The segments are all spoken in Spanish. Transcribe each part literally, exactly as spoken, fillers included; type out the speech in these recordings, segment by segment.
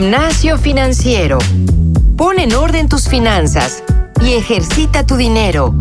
Gimnasio Financiero. Pon en orden tus finanzas y ejercita tu dinero.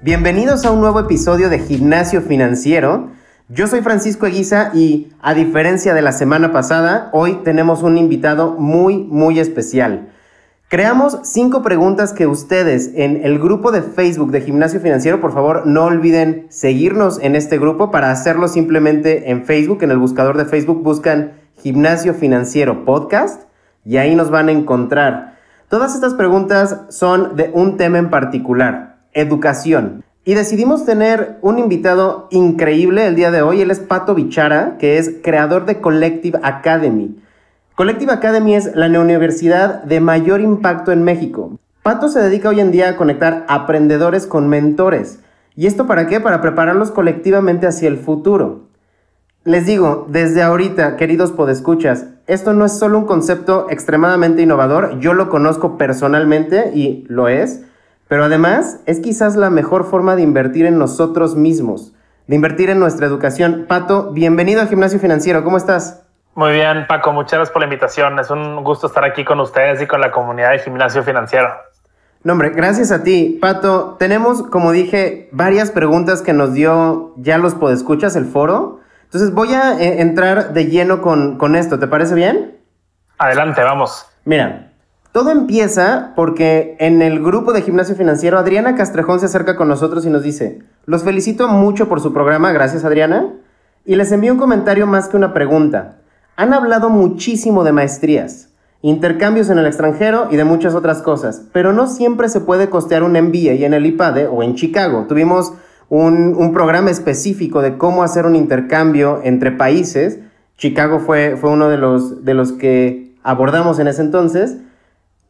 Bienvenidos a un nuevo episodio de Gimnasio Financiero. Yo soy Francisco Eguiza y, a diferencia de la semana pasada, hoy tenemos un invitado muy, muy especial. Creamos cinco preguntas que ustedes en el grupo de Facebook de Gimnasio Financiero, por favor, no olviden seguirnos en este grupo. Para hacerlo simplemente en Facebook, en el buscador de Facebook, buscan Gimnasio Financiero Podcast y ahí nos van a encontrar. Todas estas preguntas son de un tema en particular, educación. Y decidimos tener un invitado increíble el día de hoy. Él es Pato Bichara, que es creador de Collective Academy. Collective Academy es la universidad de mayor impacto en México. Pato se dedica hoy en día a conectar aprendedores con mentores. ¿Y esto para qué? Para prepararlos colectivamente hacia el futuro. Les digo, desde ahorita, queridos podescuchas, esto no es solo un concepto extremadamente innovador. Yo lo conozco personalmente y lo es. Pero además es quizás la mejor forma de invertir en nosotros mismos, de invertir en nuestra educación. Pato, bienvenido a Gimnasio Financiero, ¿cómo estás? Muy bien, Paco, muchas gracias por la invitación. Es un gusto estar aquí con ustedes y con la comunidad de Gimnasio Financiero. No, hombre, gracias a ti, Pato. Tenemos, como dije, varias preguntas que nos dio ya los podescuchas el foro. Entonces voy a eh, entrar de lleno con, con esto, ¿te parece bien? Adelante, vamos. Mira. Todo empieza porque en el grupo de Gimnasio Financiero, Adriana Castrejón se acerca con nosotros y nos dice: los felicito mucho por su programa, gracias Adriana, y les envío un comentario más que una pregunta. Han hablado muchísimo de maestrías, intercambios en el extranjero y de muchas otras cosas, pero no siempre se puede costear un M B A en el I P A D E o en Chicago. Tuvimos un, un programa específico de cómo hacer un intercambio entre países. Chicago fue, fue uno de los, de los que abordamos en ese entonces.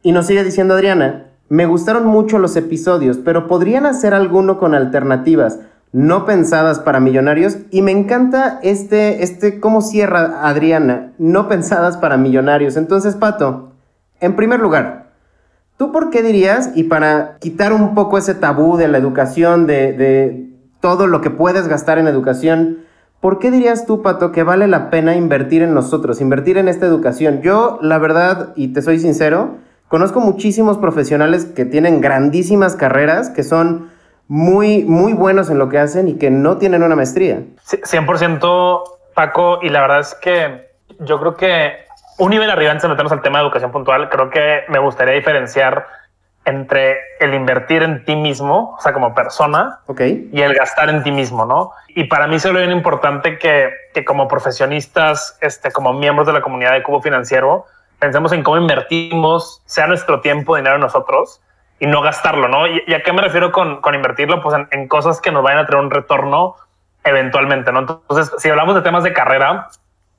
Y nos sigue diciendo Adriana: me gustaron mucho los episodios, pero podrían hacer alguno con alternativas no pensadas para millonarios. Y me encanta este, este cómo cierra Adriana, no pensadas para millonarios. Entonces, Pato, en primer lugar, ¿tú por qué dirías, y para quitar un poco ese tabú de la educación, de, de todo lo que puedes gastar en educación, ¿por qué dirías tú, Pato, que vale la pena invertir en nosotros, invertir en esta educación? Yo, la verdad, y te soy sincero, conozco muchísimos profesionales que tienen grandísimas carreras, que son muy, muy buenos en lo que hacen y que no tienen una maestría. cien por ciento, Paco, y la verdad es que yo creo que un nivel arriba, antes de meternos al tema de educación puntual, creo que me gustaría diferenciar entre el invertir en ti mismo, o sea, como persona, okay, y el gastar en ti mismo, ¿no? Y para mí se lo bien importante que, que como profesionistas, este, como miembros de la comunidad de Kubo Financiero, pensemos en cómo invertimos, sea nuestro tiempo, dinero en nosotros y no gastarlo, ¿no? ¿Y, y a qué me refiero con, con invertirlo? Pues en, en cosas que nos vayan a traer un retorno eventualmente, ¿no? Entonces, si hablamos de temas de carrera,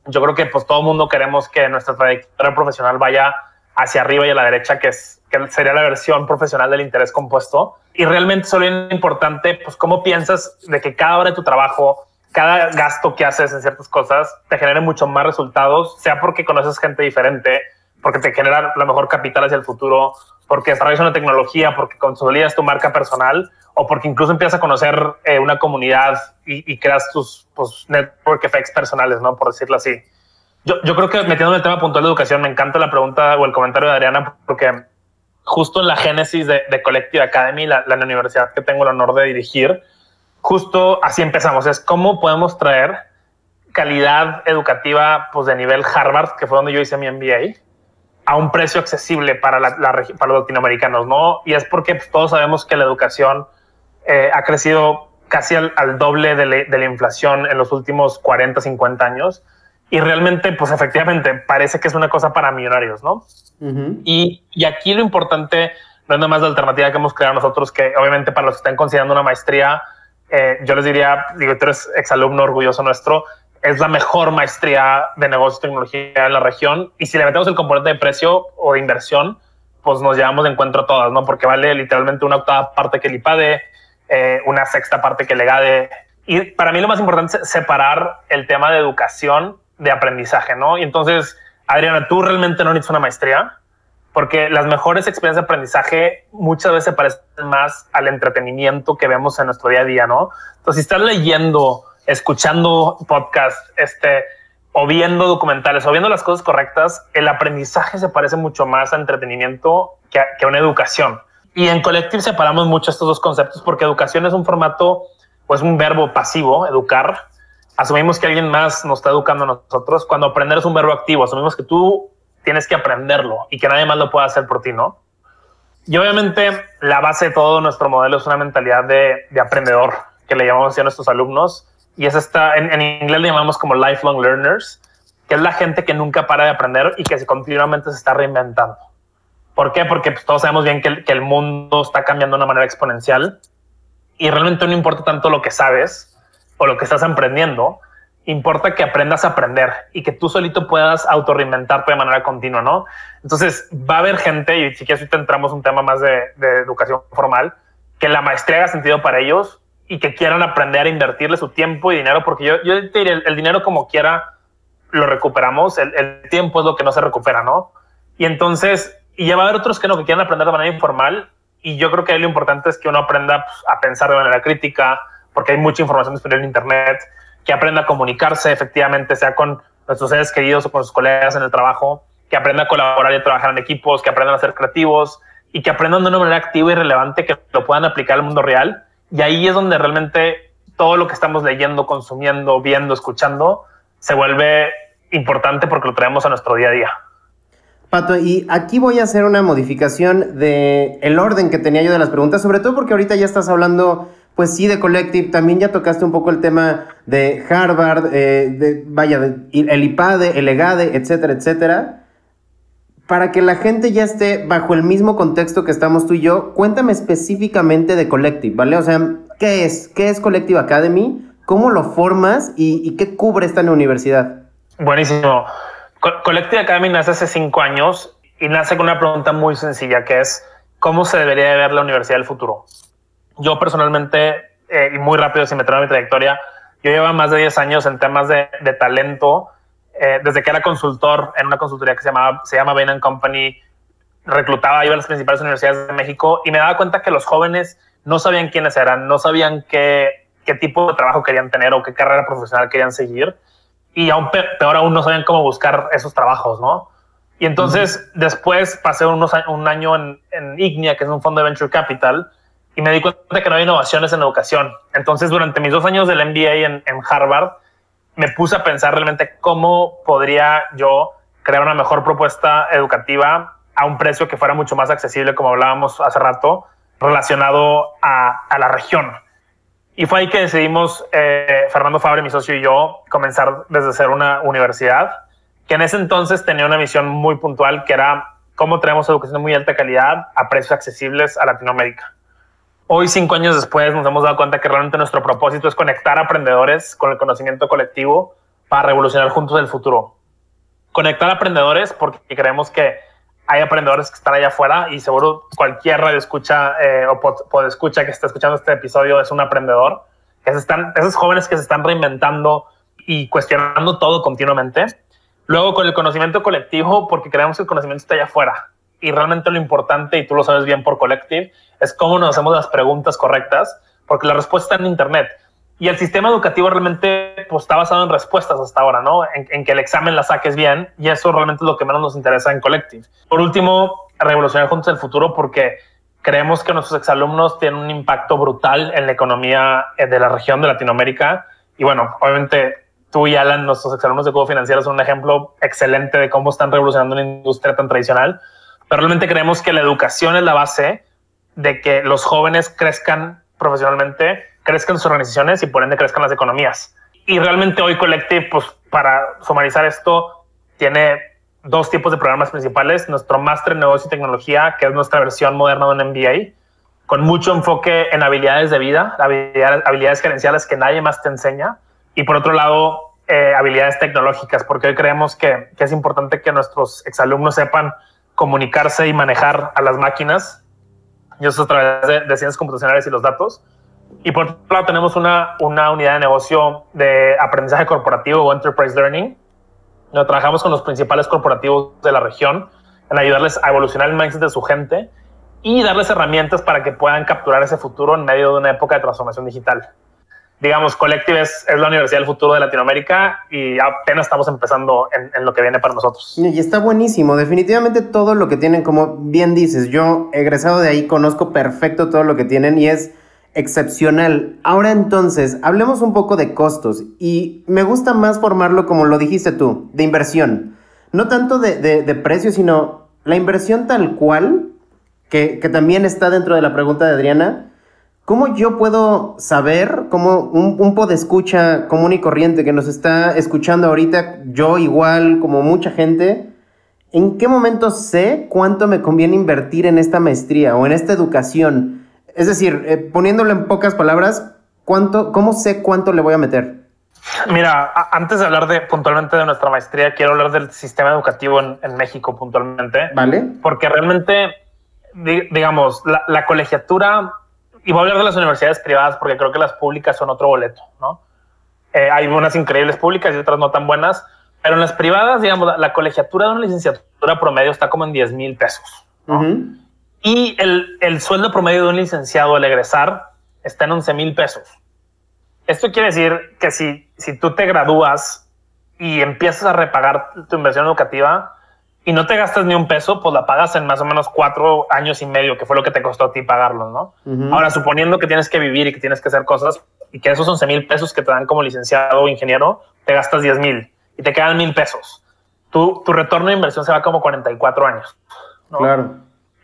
yo creo que pues todo el mundo queremos que nuestra trayectoria profesional vaya hacia arriba y a la derecha, que, es, que sería la versión profesional del interés compuesto. Y realmente solo es importante, pues, cómo piensas de que cada hora de tu trabajo, cada gasto que haces en ciertas cosas te genere mucho más resultados, sea porque conoces gente diferente, porque te genera la mejor capital hacia el futuro, porque desarrollas una tecnología, porque consolidas tu marca personal o porque incluso empiezas a conocer eh, una comunidad y, y creas tus pues, network effects personales, ¿no? Por decirlo así. Yo, yo creo que metiéndome en el tema puntual de educación, me encanta la pregunta o el comentario de Adriana, porque justo en la génesis de, de Collective Academy, la, la universidad que tengo el honor de dirigir, justo así empezamos. Es cómo podemos traer calidad educativa pues, de nivel Harvard, que fue donde yo hice mi M B A, a un precio accesible para, la, la, para los latinoamericanos, ¿no? Y es porque pues, todos sabemos que la educación eh, ha crecido casi al, al doble de, le, de la inflación en los últimos cuarenta, cincuenta años. Y realmente, pues efectivamente, parece que es una cosa para millonarios, ¿no? Uh-huh. Y, y aquí lo importante no es nada más la alternativa que hemos creado nosotros, que obviamente para los que están considerando una maestría, eh, yo les diría, digo, tú eres exalumno orgulloso nuestro, es la mejor maestría de negocios y tecnología en la región. Y si le metemos el componente de precio o de inversión, pues nos llevamos de encuentro a todas, ¿no? Porque vale literalmente una octava parte que el I P A D E, eh, una sexta parte que el EGADE. Y para mí lo más importante es separar el tema de educación de aprendizaje, ¿no? Y entonces, Adriana, tú realmente no necesitas una maestría. porque las mejores experiencias de aprendizaje muchas veces se parecen más al entretenimiento que vemos en nuestro día a día, ¿no? Entonces, si estás leyendo, escuchando podcast, este, o viendo documentales, o viendo las cosas correctas, el aprendizaje se parece mucho más a entretenimiento que a, que a una educación. Y en Collective separamos mucho estos dos conceptos, porque educación es un formato, pues un verbo pasivo, educar. Asumimos que alguien más nos está educando a nosotros, cuando aprender es un verbo activo. Asumimos que tú tienes que aprenderlo y que nadie más lo puede hacer por ti, ¿no? Y obviamente la base de todo nuestro modelo es una mentalidad de, de aprendedor, que le llamamos así a nuestros alumnos. Y es esta, en, en inglés le llamamos como lifelong learners, que es la gente que nunca para de aprender y que continuamente se está reinventando. ¿Por qué? Porque pues, todos sabemos bien que el, que el mundo está cambiando de una manera exponencial y realmente no importa tanto lo que sabes o lo que estás aprendiendo, importa que aprendas a aprender y que tú solito puedas autorreinventarte de manera continua, ¿no? Entonces va a haber gente, y si quieres ahorita entramos un tema más de, de educación formal, que la maestría haga sentido para ellos y que quieran aprender a invertirle su tiempo y dinero, porque yo, yo te diré, el, el dinero como quiera lo recuperamos, el, el tiempo es lo que no se recupera, ¿no? Y entonces... Y ya va a haber otros que no, que quieran aprender de manera informal. Y yo creo que ahí lo importante es que uno aprenda pues, a pensar de manera crítica, porque hay mucha información disponible en internet, que aprenda a comunicarse efectivamente, sea con nuestros seres queridos o con sus colegas en el trabajo, que aprenda a colaborar y a trabajar en equipos, que aprendan a ser creativos y que aprendan de una manera activa y relevante que lo puedan aplicar al mundo real. Y ahí es donde realmente todo lo que estamos leyendo, consumiendo, viendo, escuchando, se vuelve importante porque lo traemos a nuestro día a día. Pato, y aquí voy a hacer una modificación de el orden que tenía yo de las preguntas, sobre todo porque ahorita ya estás hablando, pues sí, de Collective, también ya tocaste un poco el tema de Harvard, eh, de, vaya, de, el IPADE, el EGADE, etcétera, etcétera. Para que la gente ya esté bajo el mismo contexto que estamos tú y yo, cuéntame específicamente de Collective, ¿vale? O sea, ¿qué es? ¿Qué es Collective Academy? ¿Cómo lo formas? ¿Y, y qué cubre esta universidad? Buenísimo. Collective Academy nace hace cinco años y nace con una pregunta muy sencilla, que es ¿cómo se debería de ver la universidad del futuro? Yo personalmente, eh, y muy rápido, si me traigo mi trayectoria, yo llevaba más de diez años en temas de, de talento, eh, desde que era consultor en una consultoría que se, llamaba, se llama Bain and Company, reclutaba, iba a las principales universidades de México y me daba cuenta que los jóvenes no sabían quiénes eran, no sabían qué, qué tipo de trabajo querían tener o qué carrera profesional querían seguir. Y aún peor aún no sabían cómo buscar esos trabajos, ¿no? Y entonces uh-huh. después pasé unos, un año en, en IGNIA, que es un fondo de Venture Capital, y me di cuenta que no había innovaciones en educación. Entonces durante mis dos años del M B A en, en Harvard, me puse a pensar realmente cómo podría yo crear una mejor propuesta educativa a un precio que fuera mucho más accesible, como hablábamos hace rato, relacionado a, a la región. Y fue ahí que decidimos, eh, Fernando Fabre, mi socio y yo, comenzar desde ser una universidad que en ese entonces tenía una misión muy puntual, que era cómo traemos educación de muy alta calidad a precios accesibles a Latinoamérica. Hoy, cinco años después, nos hemos dado cuenta que realmente nuestro propósito es conectar aprendedores con el conocimiento colectivo para revolucionar juntos el futuro. Conectar aprendedores porque creemos que hay aprendedores que están allá afuera y seguro cualquier radio escucha eh, o pod, pod escucha que está escuchando este episodio es un aprendedor. Esos, están, esos jóvenes que se están reinventando y cuestionando todo continuamente. Luego con el conocimiento colectivo, porque creemos que el conocimiento está allá afuera. Y realmente lo importante, y tú lo sabes bien por Collective, es cómo nos hacemos las preguntas correctas, porque la respuesta está en internet. Y el sistema educativo realmente pues, está basado en respuestas hasta ahora, ¿no? En, en que el examen la saques bien, y eso realmente es lo que menos nos interesa en Collective. Por último, revolucionar juntos el futuro, porque creemos que nuestros exalumnos tienen un impacto brutal en la economía de la región de Latinoamérica. Y bueno, obviamente tú y Alan, nuestros exalumnos de Kubo Financiero, son un ejemplo excelente de cómo están revolucionando una industria tan tradicional. Pero realmente creemos que la educación es la base de que los jóvenes crezcan profesionalmente, crezcan sus organizaciones y por ende crezcan las economías. Y realmente hoy Collective, pues para sumarizar esto, tiene dos tipos de programas principales. Nuestro máster en negocio y tecnología, que es nuestra versión moderna de un M B A, con mucho enfoque en habilidades de vida, habilidades, habilidades gerenciales que nadie más te enseña. Y por otro lado, eh, habilidades tecnológicas, porque hoy creemos que, que es importante que nuestros exalumnos sepan comunicarse y manejar a las máquinas. Y eso a través de, de ciencias computacionales y los datos. Y por otro lado tenemos una, una unidad de negocio de aprendizaje corporativo o Enterprise Learning. Nos trabajamos con los principales corporativos de la región en ayudarles a evolucionar el mindset de su gente y darles herramientas para que puedan capturar ese futuro en medio de una época de transformación digital. Digamos, Collective es, es la universidad del futuro de Latinoamérica y apenas estamos empezando en, en lo que viene para nosotros. Y está buenísimo. Definitivamente todo lo que tienen, como bien dices, yo egresado de ahí, conozco perfecto todo lo que tienen y es excepcional. Ahora entonces, hablemos un poco de costos y me gusta más formarlo, como lo dijiste tú, de inversión. No tanto de, de, de precio, sino la inversión tal cual, que, que también está dentro de la pregunta de Adriana. ¿Cómo yo puedo saber, como un, un podescucha común y corriente que nos está escuchando ahorita, yo igual, como mucha gente, en qué momento sé cuánto me conviene invertir en esta maestría o en esta educación? Es decir, eh, poniéndolo en pocas palabras, ¿cuánto, ¿cómo sé cuánto le voy a meter? Mira, a, antes de hablar de, puntualmente de nuestra maestría, quiero hablar del sistema educativo en, en México puntualmente. Vale. Porque realmente, dig- digamos, la, la colegiatura... Y voy a hablar de las universidades privadas porque creo que las públicas son otro boleto, ¿no? Eh, hay unas increíbles públicas y otras no tan buenas, pero en las privadas, digamos, la, la colegiatura de una licenciatura promedio está como en diez mil pesos, ¿no? Uh-huh. Y el, el sueldo promedio de un licenciado al egresar está en once mil pesos. Esto quiere decir que si, si tú te gradúas y empiezas a repagar tu inversión educativa y no te gastas ni un peso, pues la pagas en más o menos cuatro años y medio, que fue lo que te costó a ti pagarlo, ¿no? Uh-huh. Ahora, suponiendo que tienes que vivir y que tienes que hacer cosas y que esos once mil pesos que te dan como licenciado o ingeniero, te gastas diez mil y te quedan mil pesos. Tu, tu retorno de inversión se va como cuarenta y cuatro años, ¿no? Claro.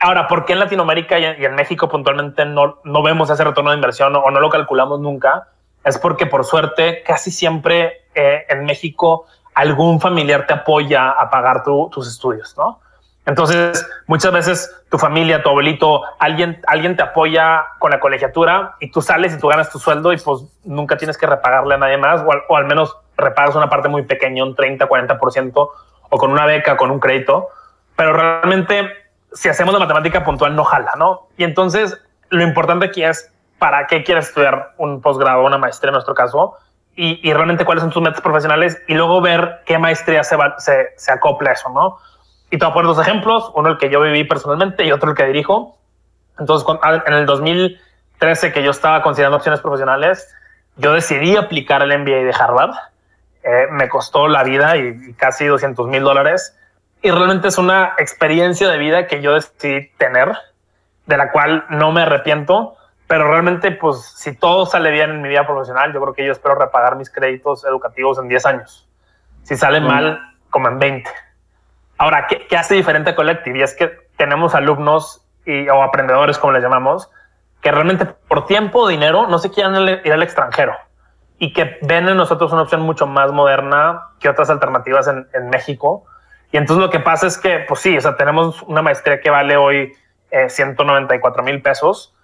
Ahora, ¿por qué en Latinoamérica y en, y en México puntualmente no, no vemos ese retorno de inversión o, o no lo calculamos nunca? Es porque, por suerte, casi siempre eh, en México... algún familiar te apoya a pagar tu, tus estudios, ¿no? Entonces, muchas veces tu familia, tu abuelito, alguien, alguien te apoya con la colegiatura y tú sales y tú ganas tu sueldo y pues nunca tienes que repagarle a nadie más o al, o al menos repagas una parte muy pequeña, un treinta, cuarenta por ciento o con una beca, con un crédito. Pero realmente, si hacemos la matemática puntual, no jala, ¿no? Y entonces, lo importante aquí es para qué quieres estudiar un posgrado, una maestría en nuestro caso, Y, y realmente cuáles son tus metas profesionales y luego ver qué maestría se, va, se, se acopla a eso, ¿no? Y te voy a poner dos ejemplos, uno el que yo viví personalmente y otro el que dirijo. Entonces, en el dos mil trece, que yo estaba considerando opciones profesionales, yo decidí aplicar el M B A de Harvard. Eh, me costó la vida y, y casi doscientos mil dólares. Y realmente es una experiencia de vida que yo decidí tener, de la cual no me arrepiento. Pero realmente, pues, si todo sale bien en mi vida profesional, yo creo que yo espero repagar mis créditos educativos en diez años. Si sale mal, como en veinte. Ahora, ¿qué, qué hace diferente a Collective? Y es que tenemos alumnos y, o aprendedores, como les llamamos, que realmente por tiempo o dinero no se quieren ir al extranjero y que ven en nosotros una opción mucho más moderna que otras alternativas en, en México. Y entonces lo que pasa es que, pues sí, o sea, tenemos una maestría que vale hoy eh, ciento noventa y cuatro mil pesos,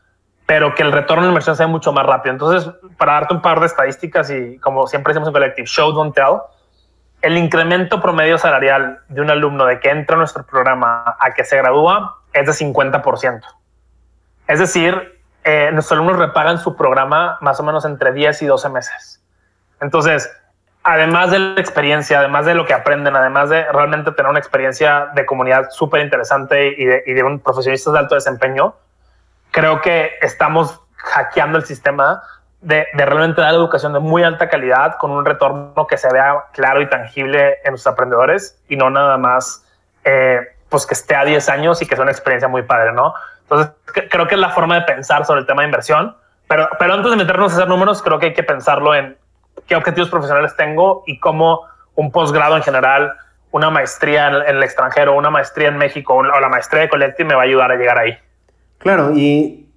pero que el retorno de inversión sea mucho más rápido. Entonces, para darte un par de estadísticas y como siempre decimos en Collective, show, don't tell, el incremento promedio salarial de un alumno de que entra a nuestro programa a que se gradúa es de cincuenta por ciento. Es decir, eh, nuestros alumnos repagan su programa más o menos entre diez y doce meses. Entonces, además de la experiencia, además de lo que aprenden, además de realmente tener una experiencia de comunidad súper interesante y de, y de un profesionista de alto desempeño, creo que estamos hackeando el sistema de, de realmente dar educación de muy alta calidad con un retorno que se vea claro y tangible en los aprendedores y no nada más eh, pues que esté a diez años y que sea una experiencia muy padre, ¿no? Entonces, que, creo que es la forma de pensar sobre el tema de inversión. Pero, pero antes de meternos a hacer números, creo que hay que pensarlo en qué objetivos profesionales tengo y cómo un posgrado en general, una maestría en, en el extranjero, una maestría en México o la maestría de Collective me va a ayudar a llegar ahí. Claro, y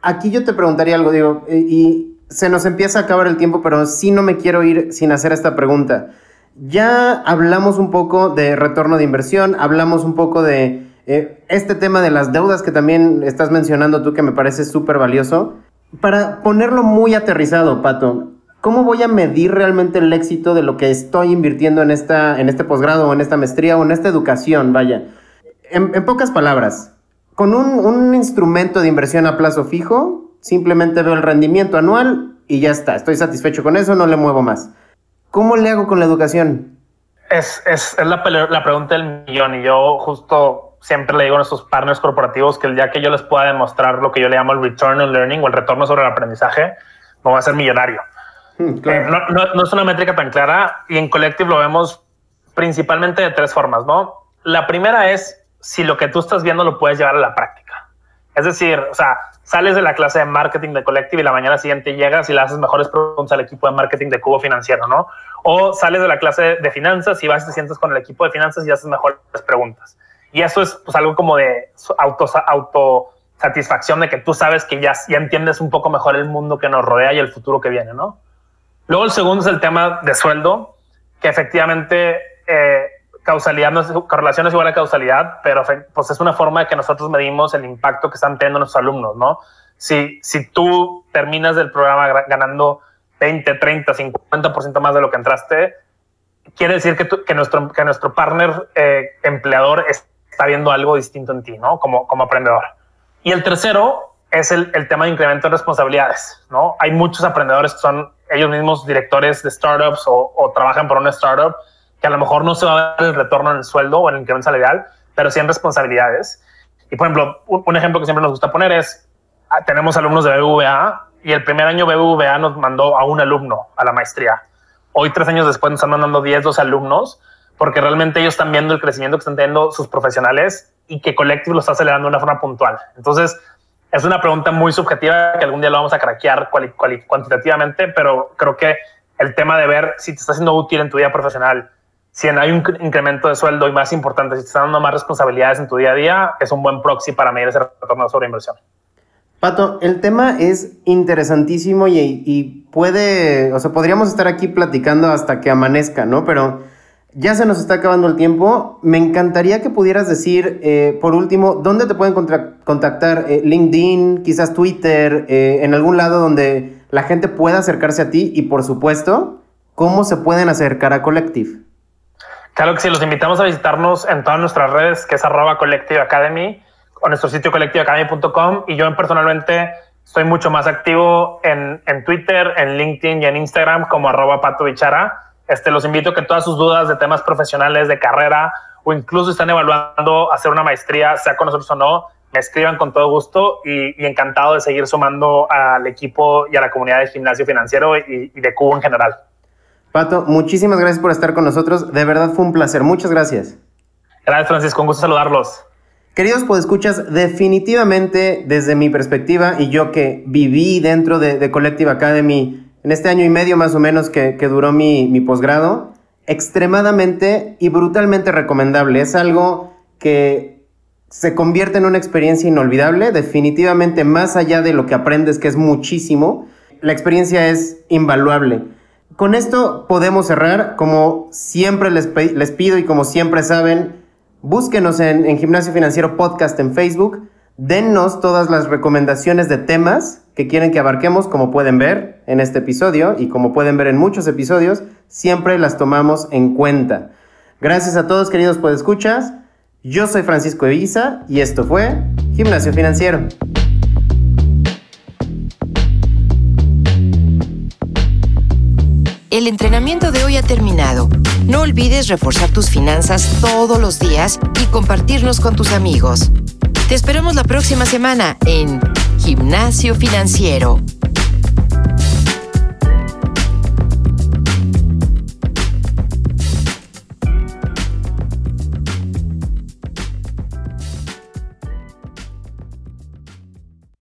aquí yo te preguntaría algo, digo, y se nos empieza a acabar el tiempo, pero sí no me quiero ir sin hacer esta pregunta. Ya hablamos un poco de retorno de inversión, hablamos un poco de eh, este tema de las deudas que también estás mencionando tú, que me parece súper valioso. Para ponerlo muy aterrizado, Pato, ¿cómo voy a medir realmente el éxito de lo que estoy invirtiendo en, esta, en este posgrado o en esta maestría o en esta educación? Vaya, en, en pocas palabras... Con un, un instrumento de inversión a plazo fijo, simplemente veo el rendimiento anual y ya está. Estoy satisfecho con eso, no le muevo más. ¿Cómo le hago con la educación? Es, es, es la, la pregunta del millón y yo justo siempre le digo a nuestros partners corporativos que el día que yo les pueda demostrar lo que yo le llamo el return on learning o el retorno sobre el aprendizaje, me voy a hacer millonario. Mm, claro. eh, no, no, no es una métrica tan clara, y en Collective lo vemos principalmente de tres formas, ¿no? La primera es si lo que tú estás viendo lo puedes llevar a la práctica. Es decir, o sea, sales de la clase de marketing de Collective y la mañana siguiente llegas y le haces mejores preguntas al equipo de marketing de Kubo Financiero, ¿no? O sales de la clase de finanzas y vas y te sientas con el equipo de finanzas y haces mejores preguntas. Y eso es pues, algo como de auto, autosatisfacción de que tú sabes que ya, ya entiendes un poco mejor el mundo que nos rodea y el futuro que viene, ¿no? Luego el segundo es el tema de sueldo, que efectivamente eh, causalidad no es, correlación es igual a causalidad, pero pues es una forma de que nosotros medimos el impacto que están teniendo nuestros alumnos, ¿no? Si, si tú terminas del programa ganando veinte, treinta, cincuenta por ciento más de lo que entraste, quiere decir que, tu, que, nuestro, que nuestro partner eh, empleador está viendo algo distinto en ti, ¿no? Como, como aprendedor. Y el tercero es el, el tema de incremento de responsabilidades, ¿no? Hay muchos aprendedores que son ellos mismos directores de startups o, o trabajan por una startup que a lo mejor no se va a ver el retorno en el sueldo o en el incremento salarial, pero sí en responsabilidades. Y por ejemplo, un, un ejemplo que siempre nos gusta poner es, tenemos alumnos de B B V A y el primer año B B V A nos mandó a un alumno a la maestría. Hoy, tres años después, nos están mandando diez, doce alumnos, porque realmente ellos están viendo el crecimiento que están teniendo sus profesionales y que Collective lo está acelerando de una forma puntual. Entonces, es una pregunta muy subjetiva que algún día lo vamos a craquear cuantitativamente, pero creo que el tema de ver si te está siendo útil en tu vida profesional, si hay un incremento de sueldo y más importante, si te están dando más responsabilidades en tu día a día, es un buen proxy para medir ese retorno sobre inversión. Pato, el tema es interesantísimo y, y puede, o sea, podríamos estar aquí platicando hasta que amanezca, ¿no? Pero ya se nos está acabando el tiempo. Me encantaría que pudieras decir, eh, por último, ¿dónde te pueden contra- contactar? Eh, LinkedIn, quizás Twitter, eh, en algún lado donde la gente pueda acercarse a ti y, por supuesto, ¿cómo se pueden acercar a Collective? Claro que sí, los invitamos a visitarnos en todas nuestras redes, que es arroba Collective Academy, o nuestro sitio collective academy punto com, y yo personalmente estoy mucho más activo en, en Twitter, en LinkedIn y en Instagram como arroba Pato Bichara. Este, los invito a que todas sus dudas de temas profesionales, de carrera, o incluso están evaluando hacer una maestría, sea con nosotros o no, me escriban con todo gusto y, y encantado de seguir sumando al equipo y a la comunidad de Gimnasio Financiero y, y de Kubo en general. Pato, muchísimas gracias por estar con nosotros. De verdad fue un placer. Muchas gracias. Gracias, Francisco. Un gusto saludarlos. Queridos podescuchas, definitivamente desde mi perspectiva y yo que viví dentro de, de Collective Academy en este año y medio más o menos que, que duró mi, mi posgrado, extremadamente y brutalmente recomendable. Es algo que se convierte en una experiencia inolvidable, definitivamente más allá de lo que aprendes, que es muchísimo, la experiencia es invaluable. Con esto podemos cerrar, como siempre les, pe- les pido y como siempre saben, búsquenos en, en Gimnasio Financiero Podcast en Facebook, dennos todas las recomendaciones de temas que quieren que abarquemos, como pueden ver en este episodio y como pueden ver en muchos episodios, siempre las tomamos en cuenta. Gracias a todos, queridos podescuchas. Yo soy Francisco Eguiza y esto fue Gimnasio Financiero. El entrenamiento de hoy ha terminado. No olvides reforzar tus finanzas todos los días y compartirnos con tus amigos. Te esperamos la próxima semana en Gimnasio Financiero.